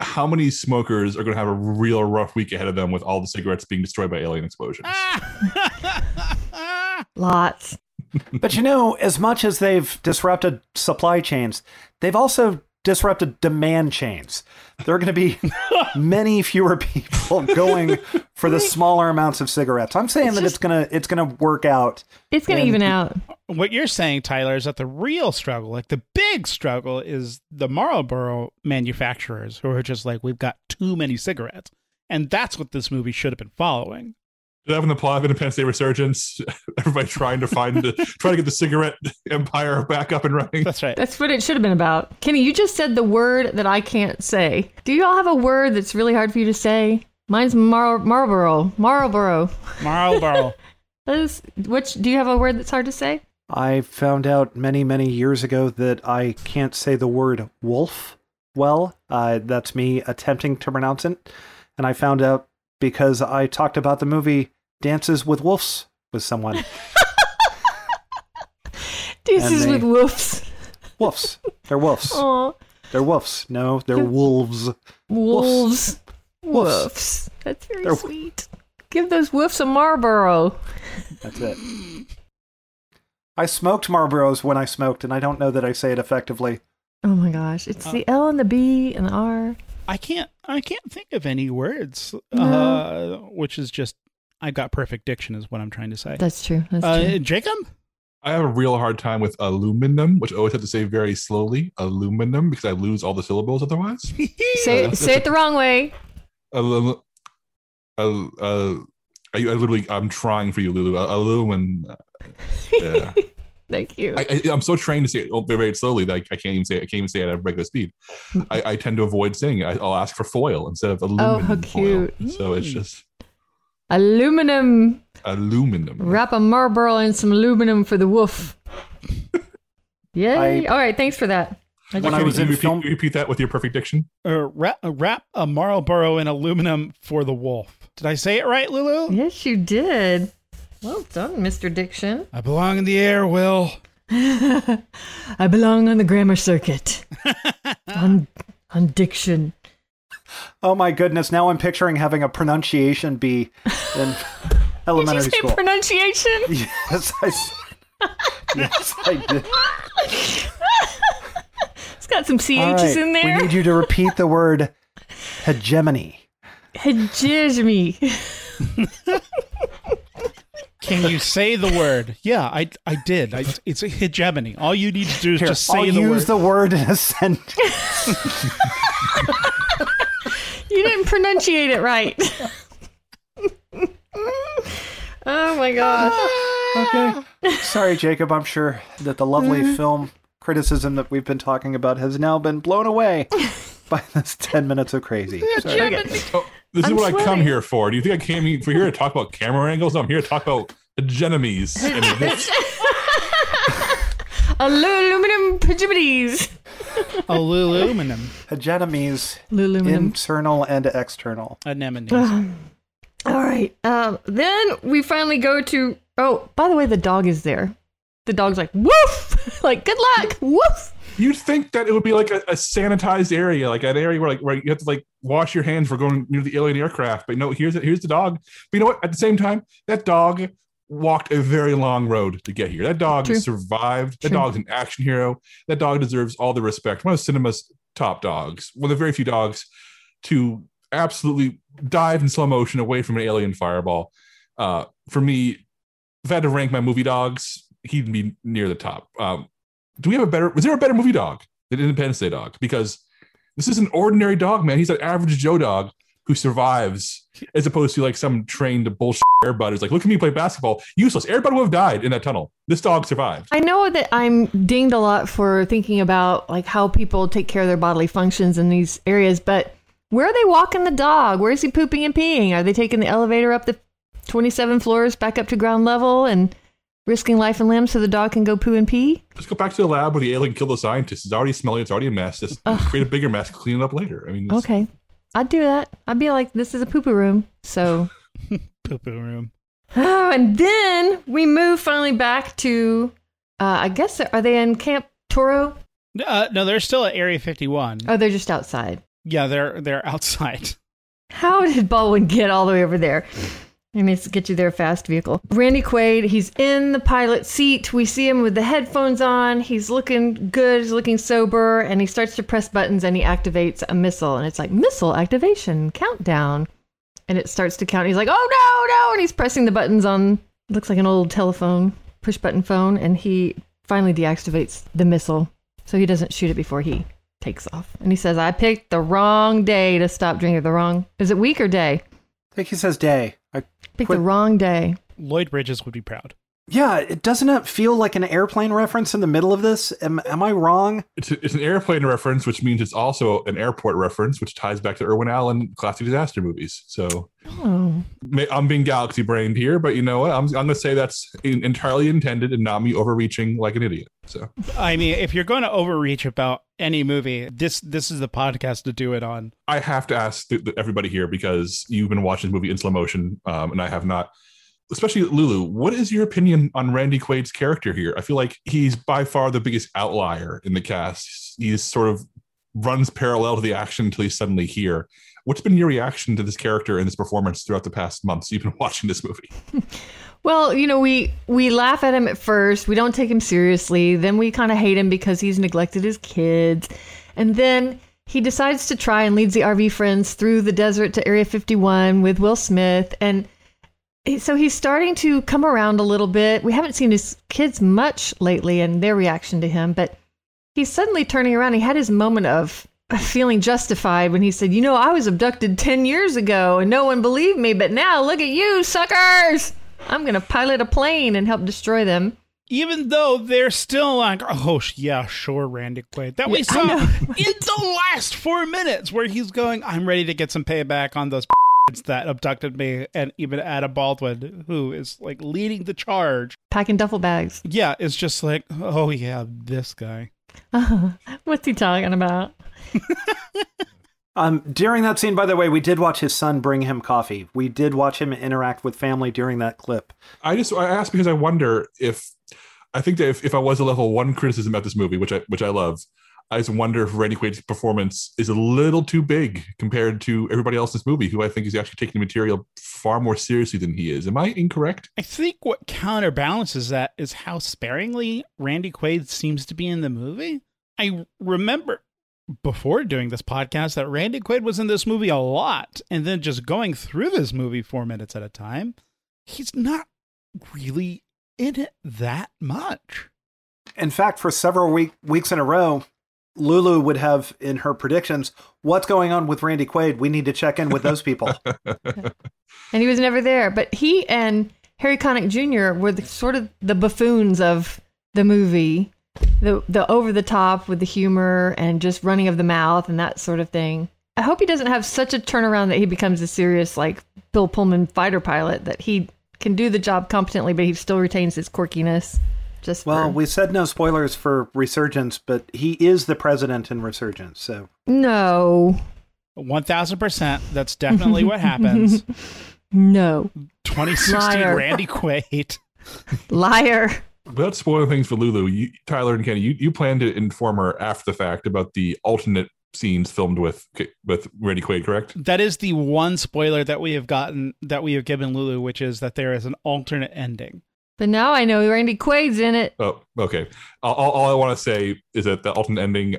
How many smokers are going to have a real rough week ahead of them with all the cigarettes being destroyed by alien explosions? Lots. But as much as they've disrupted supply chains, they've also disrupted demand chains. There are going to be many fewer people going for the smaller amounts of cigarettes. I'm saying it's going to work out. It's going to even out. What you're saying, Tyler, is that the real struggle, like the big struggle, is the Marlboro manufacturers who are just like, we've got too many cigarettes. And that's what this movie should have been following. Having the plot of Independence Day Resurgence, everybody trying to try to get the cigarette empire back up and running. That's right. That's what it should have been about. Kenny, you just said the word that I can't say. Do you all have a word that's really hard for you to say? Mine's Marlboro. Marlboro. Do you have a word that's hard to say? I found out many, many years ago that I can't say the word wolf well. That's me attempting to pronounce it. And I found out because I talked about the movie Dances with Wolves with someone. Dances with Wolves. Wolves. They're wolves. Aww. They're wolves. No, they're wolves. Wolves. Wolves. That's very sweet. Give those wolves a Marlboro. That's it. I smoked Marlboros when I smoked, and I don't know that I say it effectively. Oh my gosh. It's the L and the B and the R. I can't think of any words, which is just, I've got perfect diction is what I'm trying to say. That's true. Jacob? I have a real hard time with aluminum, which I always have to say very slowly, aluminum, because I lose all the syllables otherwise. Say it the wrong way. I'm trying for you, Lulu. Aluminum. Yeah. Thank you. I'm so trained to say it very slowly that I can't even say it. I can't even say it at a regular speed. I tend to avoid saying it. I'll ask for foil instead of aluminum. Oh, how cute! Foil. So it's just aluminum. Aluminum. Wrap a Marlboro in some aluminum for the wolf. Yay! All right, thanks for that. Repeat that with your perfect diction. Wrap a Marlboro in aluminum for the wolf. Did I say it right, Lulu? Yes, you did. Well done, Mr. Diction. I belong in the air, Will. I belong on the grammar circuit. on diction. Oh my goodness, now I'm picturing having a pronunciation bee in elementary school. Did you say school. Pronunciation? Yes, I did. It's got some CHs in there. We need you to repeat the word hegemony. Hegemony. Can you say the word? Yeah, I did. It's a hegemony. All you need to do is just say the word. I'll use the word in a sentence. You didn't pronunciate it right. Oh my gosh. Okay. Sorry, Jacob. I'm sure that the lovely film criticism that we've been talking about has now been blown away by this 10 minutes of crazy. Sorry. Oh, this is what I come here for. Do you think I came here to talk about camera angles? I'm here to talk about hegemonies. Aluminum hegemonies. Aluminum. Hegemonies. Internal and external. Anemones. All right. Then we finally go to... Oh, by the way, the dog is there. The dog's like, woof! Like, good luck! Woof! You'd think that it would be like a sanitized area, like an area where you have to like wash your hands for going near the alien aircraft. But no, here's the dog. But you know what? At the same time, that dog walked a very long road to get here. That dog survived. That dog's an action hero. That dog deserves all the respect. One of cinema's top dogs. One of the very few dogs to absolutely dive in slow motion away from an alien fireball. For me, if I had to rank my movie dogs, he'd be near the top. Was there a better movie dog than Independence Day dog? Because this is an ordinary dog, man. He's an average Joe dog who survives, as opposed to like some trained bullshit airbud who's like, look at me play basketball. Useless. Airbud would have died in that tunnel. This dog survived. I know that I'm dinged a lot for thinking about like how people take care of their bodily functions in these areas, but where are they walking the dog? Where is he pooping and peeing? Are they taking the elevator up the 27 floors back up to ground level and risking life and limb so the dog can go poo and pee? Let's go back to the lab where the alien killed the scientist. It's already smelly. It's already a mess. Just create a bigger mess, clean it up later. I mean, okay, I'd do that. I'd be like, this is a poo-poo room. So poo-poo room. Oh, and then we move finally back to, I guess, are they in Camp Toro? No, they're still at Area 51. Oh, they're just outside. Yeah, they're outside. How did Baldwin get all the way over there? He needs to get you there fast, vehicle. Randy Quaid, he's in the pilot seat. We see him with the headphones on. He's looking good. He's looking sober. And he starts to press buttons and he activates a missile. And it's like, missile activation, countdown. And it starts to count. He's like, oh, no, no. And he's pressing the buttons on, looks like an old telephone, push button phone. And he finally deactivates the missile. So he doesn't shoot it before he takes off. And he says, I picked the wrong day to stop drinking. The wrong, is it week or day? I think he says day. I picked the wrong day. Lloyd Bridges would be proud. Yeah, it doesn't feel like an airplane reference in the middle of this. Am I wrong? It's an airplane reference, which means it's also an airport reference, which ties back to Irwin Allen classic disaster movies. So I'm being galaxy brained here, but you know what? I'm going to say that's entirely intended and not me overreaching like an idiot. So I mean, if you're going to overreach about any movie, this is the podcast to do it on. I have to ask everybody here, because you've been watching this movie in slow motion, and I have not. Especially Lulu, what is your opinion on Randy Quaid's character here? I feel like he's by far the biggest outlier in the cast. He sort of runs parallel to the action until he's suddenly here. What's been your reaction to this character and this performance throughout the past months you've been watching this movie? Well, you know, we laugh at him at first. We don't take him seriously. Then we kind of hate him because he's neglected his kids. And then he decides to try and leads the RV friends through the desert to Area 51 with Will Smith. And so he's starting to come around a little bit. We haven't seen his kids much lately and their reaction to him, but he's suddenly turning around. He had his moment of feeling justified when he said, you know, I was abducted 10 years ago and no one believed me, but now look at you, suckers. I'm going to pilot a plane and help destroy them. Even though they're still like, oh, yeah, sure, Randy Quaid. That we saw in the last 4 minutes where he's going, I'm ready to get some payback on those that abducted me, and even Adam Baldwin, who is like leading the charge, packing duffel bags. Yeah, it's just like, oh yeah, this guy. What's he talking about? During that scene, by the way, we did watch his son bring him coffee. We did watch him interact with family during that clip. I asked because I wonder if I think that if I was a level one criticism about this movie, which I love. I just wonder if Randy Quaid's performance is a little too big compared to everybody else in this movie, who I think is actually taking the material far more seriously than he is. Am I incorrect? I think what counterbalances that is how sparingly Randy Quaid seems to be in the movie. I remember before doing this podcast that Randy Quaid was in this movie a lot, and then just going through this movie 4 minutes at a time, he's not really in it that much. In fact, for several weeks in a row, Lulu would have in her predictions, what's going on with Randy Quaid? We need to check in with those people. And he was never there. But he and Harry Connick Jr. were sort of the buffoons of the movie, the over the top with the humor and just running of the mouth and that sort of thing. I hope he doesn't have such a turnaround that he becomes a serious, like, Bill Pullman fighter pilot, that he can do the job competently, but he still retains his quirkiness. We said no spoilers for Resurgence, but he is the president in Resurgence, so. No. 1,000%. That's definitely what happens. No. 2016 Liar. Randy Quaid. Liar. Without spoiling things for Lulu, Tyler and Kenny, you planned to inform her after the fact about the alternate scenes filmed with Randy Quaid, correct? That is the one spoiler that we have gotten, that we have given Lulu, which is that there is an alternate ending. But now I know Randy Quaid's in it. Oh, okay. All I want to say is that the alternate ending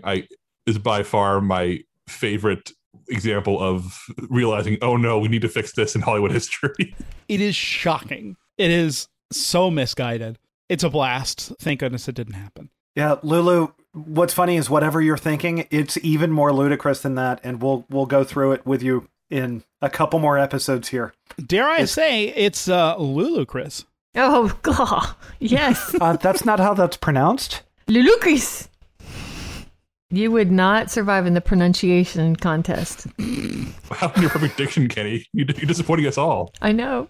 is by far my favorite example of realizing, oh no, we need to fix this in Hollywood history. It is shocking. It is so misguided. It's a blast. Thank goodness it didn't happen. Yeah, Lulu, what's funny is whatever you're thinking, it's even more ludicrous than that, and we'll go through it with you in a couple more episodes here. Dare I say it's Lulu-crous. Oh, God. Yes. That's not how that's pronounced. Lulucris. You would not survive in the pronunciation contest. Wow, you're from addiction, Kenny. You're disappointing us all. I know.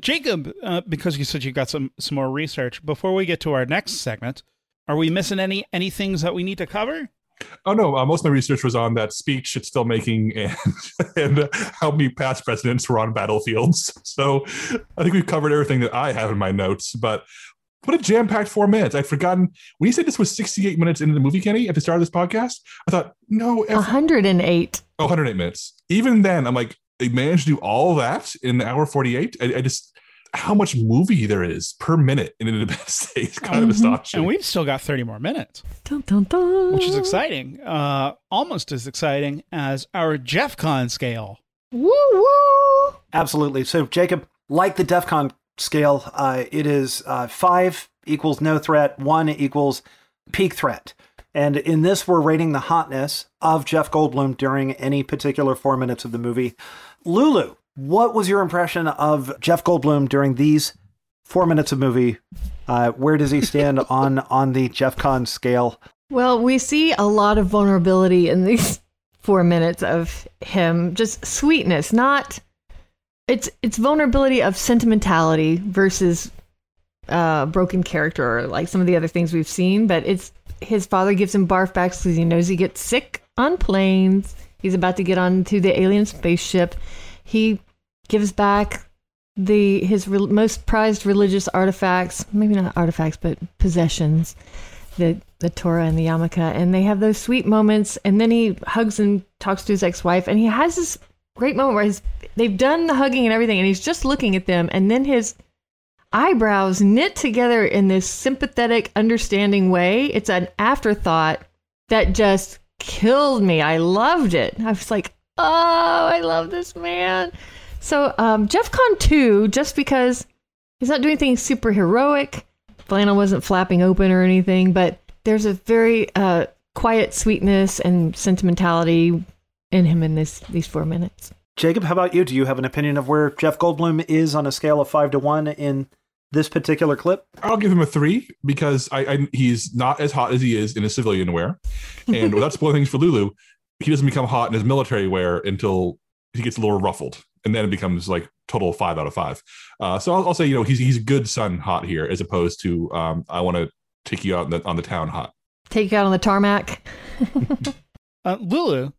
Jacob, because you said you got some more research, before we get to our next segment, are we missing any things that we need to cover? Oh, no. Most of my research was on that speech it's still making and how many past presidents were on battlefields. So I think we've covered everything that I have in my notes. But what a jam-packed 4 minutes. I'd forgotten. When you said this was 68 minutes into the movie, Kenny, at the start of this podcast, I thought, no. 108. Oh, 108 minutes. Even then, I'm like, they managed to do all that in an hour 48. I just... how much movie there is per minute in Independence Day is kind of astonishing. And we've still got 30 more minutes, dun, dun, dun. Which is exciting. Almost as exciting as our DEF CON scale. Woo woo! Absolutely. So, Jacob, like the DEF CON scale, it is 5 equals no threat, 1 equals peak threat. And in this, we're rating the hotness of Jeff Goldblum during any particular 4 minutes of the movie. Lulu, what was your impression of Jeff Goldblum during these 4 minutes of movie? Where does he stand on the Jeff Con scale? Well, we see a lot of vulnerability in these 4 minutes of him. Just sweetness, not... It's vulnerability of sentimentality versus broken character, or like some of the other things we've seen. But it's his father gives him barf backs because he knows he gets sick on planes. He's about to get onto the alien spaceship. He gives back his most prized religious artifacts, maybe not artifacts, but possessions, the Torah and the yarmulke. And they have those sweet moments. And then he hugs and talks to his ex-wife. And he has this great moment where they've done the hugging and everything. And he's just looking at them. And then his eyebrows knit together in this sympathetic, understanding way. It's an afterthought that just killed me. I loved it. I was like, oh, I love this man. So DEF CON 2, just because he's not doing anything super heroic, flannel wasn't flapping open or anything, but there's a very quiet sweetness and sentimentality in him in these 4 minutes. Jacob, how about you? Do you have an opinion of where Jeff Goldblum is on a scale of 5 to 1 in this particular clip? I'll give him a 3 because he's not as hot as he is in his civilian wear. And without spoiling things for Lulu, he doesn't become hot in his military wear until he gets a little ruffled. And then it becomes like total 5 out of 5. So I'll say, he's good son hot here, as opposed to I want to take you out on the town hot. Take you out on the tarmac. Lulu,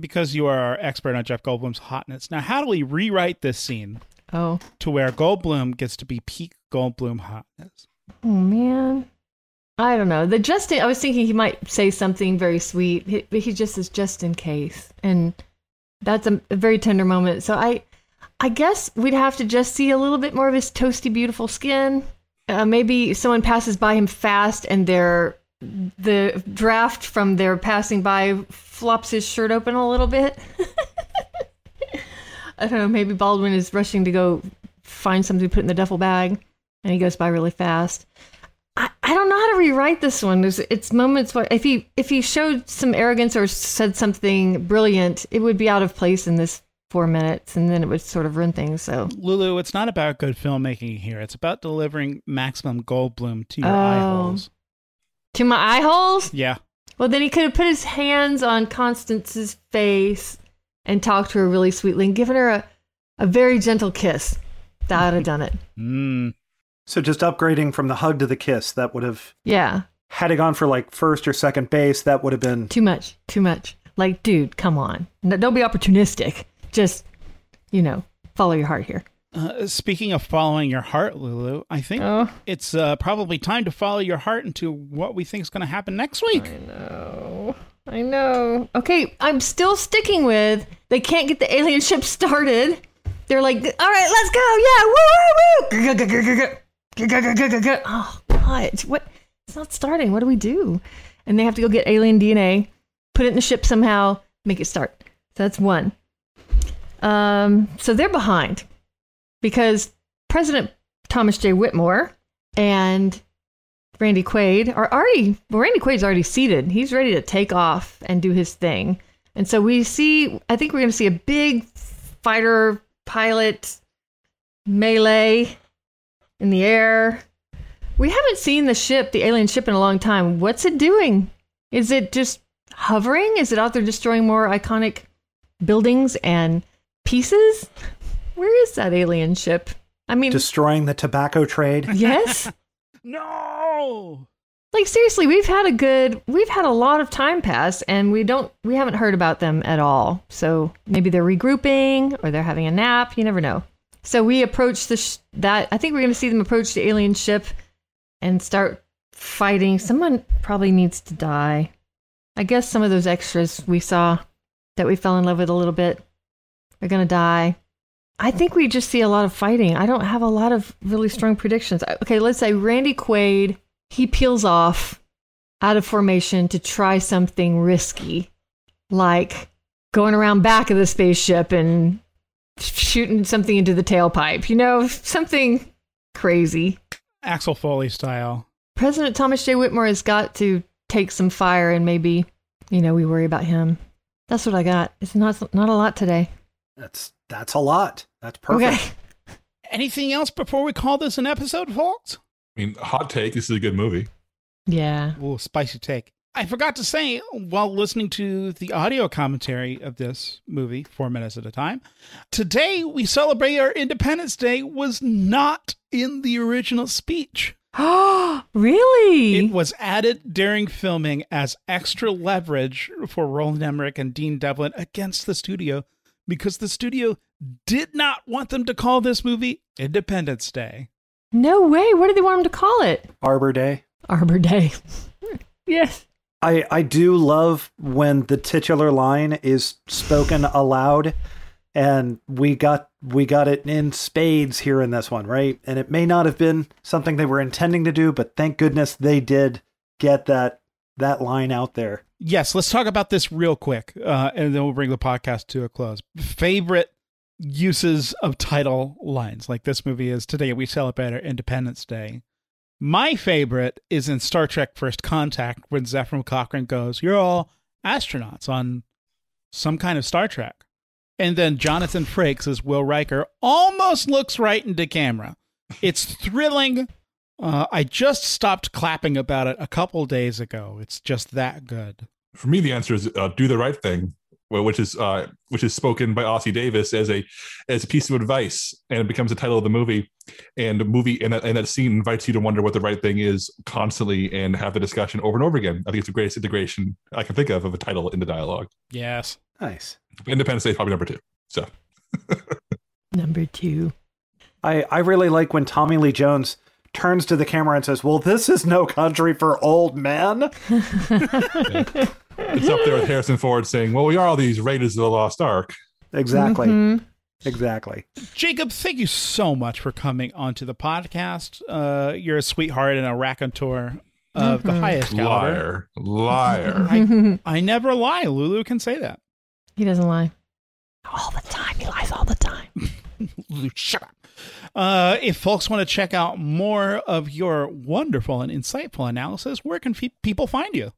because you are our expert on Jeff Goldblum's hotness. Now, how do we rewrite this scene to where Goldblum gets to be peak Goldblum hotness? Oh, man. I don't know. I was thinking he might say something very sweet. He just is just in case. And that's a very tender moment. So I guess we'd have to just see a little bit more of his toasty, beautiful skin. Maybe someone passes by him fast and the draft from their passing by flops his shirt open a little bit. I don't know. Maybe Baldwin is rushing to go find something to put in the duffel bag. And he goes by really fast. I don't know how to rewrite this one. It's moments where if he showed some arrogance or said something brilliant, it would be out of place in this 4 minutes, and then it would sort of ruin things. So, Lulu, it's not about good filmmaking here. It's about delivering maximum Goldblum to your eye holes. To my eye holes? Yeah. Well, then he could have put his hands on Constance's face and talked to her really sweetly and given her a very gentle kiss. That would have done it. Mm. So just upgrading from the hug to the kiss, that would have... Yeah. Had it gone for like first or second base, that would have been... Too much. Like, dude, come on. No, don't be opportunistic. Just, follow your heart here. Speaking of following your heart, Lulu, I think it's probably time to follow your heart into what we think is going to happen next week. I know. Okay, I'm still sticking with they can't get the alien ship started. They're like, all right, let's go. Yeah, woo. Oh, God. What? It's not starting. What do we do? And they have to go get alien DNA, put it in the ship somehow, make it start. So that's one. So they're behind. Because President Thomas J. Whitmore and Randy Quaid are Randy Quaid's already seated. He's ready to take off and do his thing. And so I think we're going to see a big fighter pilot melee in the air. We haven't seen the alien ship in a long time. What's it doing? Is it just hovering? Is it out there destroying more iconic buildings and pieces? Where is that alien ship? I mean... Destroying the tobacco trade? Yes. No! Like, seriously, we've had a lot of time pass, and we haven't heard about them at all. So maybe they're regrouping, or they're having a nap. You never know. So we approach I think we're going to see them approach the alien ship and start fighting. Someone probably needs to die. I guess some of those extras we saw that we fell in love with a little bit are going to die. I think we just see a lot of fighting. I don't have a lot of really strong predictions. Okay, let's say Randy Quaid, he peels off out of formation to try something risky, like going around back of the spaceship and shooting something into the tailpipe. Something crazy. Axel Foley style. President Thomas J. Whitmore has got to take some fire, and maybe, we worry about him. That's what I got. It's not a lot today. That's a lot. That's perfect. Okay. Anything else before we call this an episode, folks? I mean, hot take. This is a good movie. Yeah. Ooh, spicy take. I forgot to say, while listening to the audio commentary of this movie, 4 minutes at a time, today we celebrate our Independence Day was not in the original speech. Oh, really? It was added during filming as extra leverage for Roland Emmerich and Dean Devlin against the studio, because the studio did not want them to call this movie Independence Day. No way. What did they want them to call it? Arbor Day. Yes. I do love when the titular line is spoken aloud, and we got it in spades here in this one, right? And it may not have been something they were intending to do, but thank goodness they did get that line out there. Yes, let's talk about this real quick, and then we'll bring the podcast to a close. Favorite uses of title lines, like this movie is today we celebrate our Independence Day. My favorite is in Star Trek First Contact when Zefram Cochrane goes, "You're all astronauts on some kind of Star Trek," and then Jonathan Frakes as Will Riker almost looks right into camera. It's thrilling. I just stopped clapping about it a couple days ago. It's just that good. For me, the answer is "Do the Right Thing," which is spoken by Ossie Davis as a piece of advice, and it becomes the title of the movie. And the movie and that scene invites you to wonder what the right thing is constantly and have the discussion over and over again. I think it's the greatest integration I can think of a title into dialogue. Yes, nice. Independence Day is probably number two. So number two, I really like when Tommy Lee Jones turns to the camera and says, "Well, this is No Country for Old Men." Yeah. It's up there with Harrison Ford saying, "Well, we are all these Raiders of the Lost Ark." Exactly. Mm-hmm. Exactly. Jacob, thank you so much for coming onto the podcast. You're a sweetheart and a raconteur of the highest caliber. Liar. I never lie. Lulu can say that. He doesn't lie. All the time. He lies all the time. Shut up. If folks want to check out more of your wonderful and insightful analysis, where can people find you?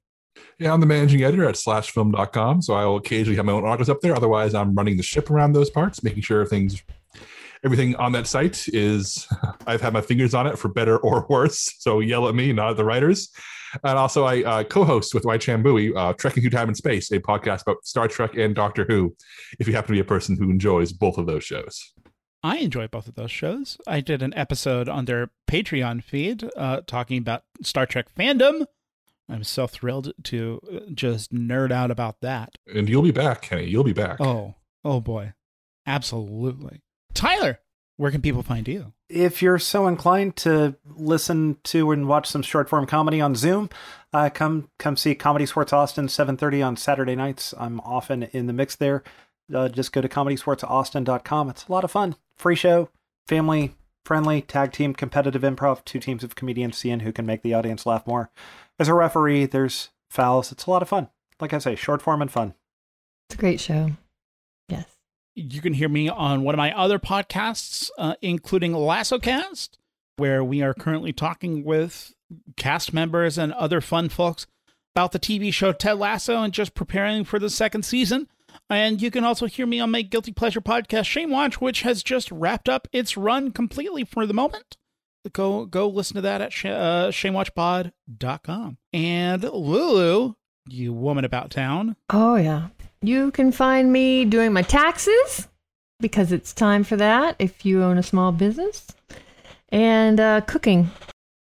Yeah, I'm the managing editor at SlashFilm.com, so I will occasionally have my own articles up there. Otherwise, I'm running the ship around those parts, making sure everything on that site is, I've had my fingers on it for better or worse, so yell at me, not at the writers. And also, I co-host with Y. Chambui, Trekking Through Time and Space, a podcast about Star Trek and Doctor Who, if you happen to be a person who enjoys both of those shows. I enjoy both of those shows. I did an episode on their Patreon feed talking about Star Trek fandom. I'm so thrilled to just nerd out about that. And you'll be back, Kenny. You'll be back. Oh boy. Absolutely. Tyler, where can people find you? If you're so inclined to listen to and watch some short-form comedy on Zoom, come see Comedy Sports Austin, 7:30 on Saturday nights. I'm often in the mix there. Just go to comedysportsaustin.com. It's a lot of fun. Free show, family-friendly, tag team, competitive improv, two teams of comedians seeing who can make the audience laugh more. As a referee, there's fouls. It's a lot of fun. Like I say, short form and fun. It's a great show. Yes. You can hear me on one of my other podcasts, including LassoCast, where we are currently talking with cast members and other fun folks about the TV show Ted Lasso and just preparing for the second season. And you can also hear me on my Guilty Pleasure podcast, Shame Watch, which has just wrapped up its run completely for the moment. Go listen to that at shamewatchpod.com. And Lulu, you woman about town. Oh, yeah. You can find me doing my taxes because it's time for that if you own a small business. And cooking.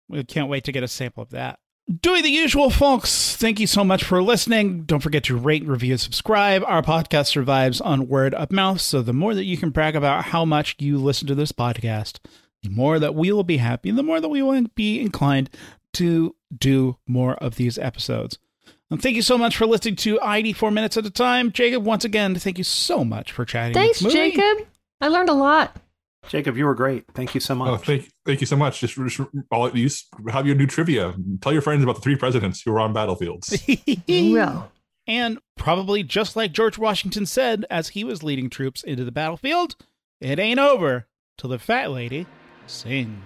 We can't wait to get a sample of that. Doing the usual, folks. Thank you so much for listening. Don't forget to rate, review, subscribe. Our podcast survives on word of mouth, so the more that you can brag about how much you listen to this podcast, the more that we will be happy, the more that we will be inclined to do more of these episodes. And thank you so much for listening to ID 4 Minutes at a Time. Jacob, once again, thank you so much for chatting. Thanks, Jacob. I learned a lot. Jacob, you were great. Thank you so much. Oh, thank you so much. Just have your new trivia. Tell your friends about the three presidents who were on battlefields. Well. And probably just like George Washington said as he was leading troops into the battlefield, it ain't over till the fat lady sings.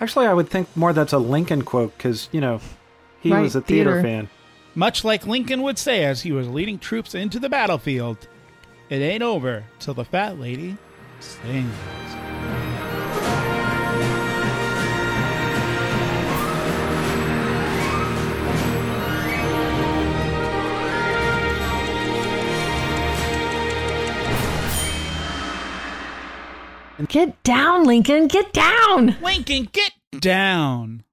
Actually, I would think more that's a Lincoln quote because, you know, he was a theater fan. Much like Lincoln would say as he was leading troops into the battlefield, it ain't over till the fat lady sings. Get down, Lincoln! Get down! Lincoln, get down!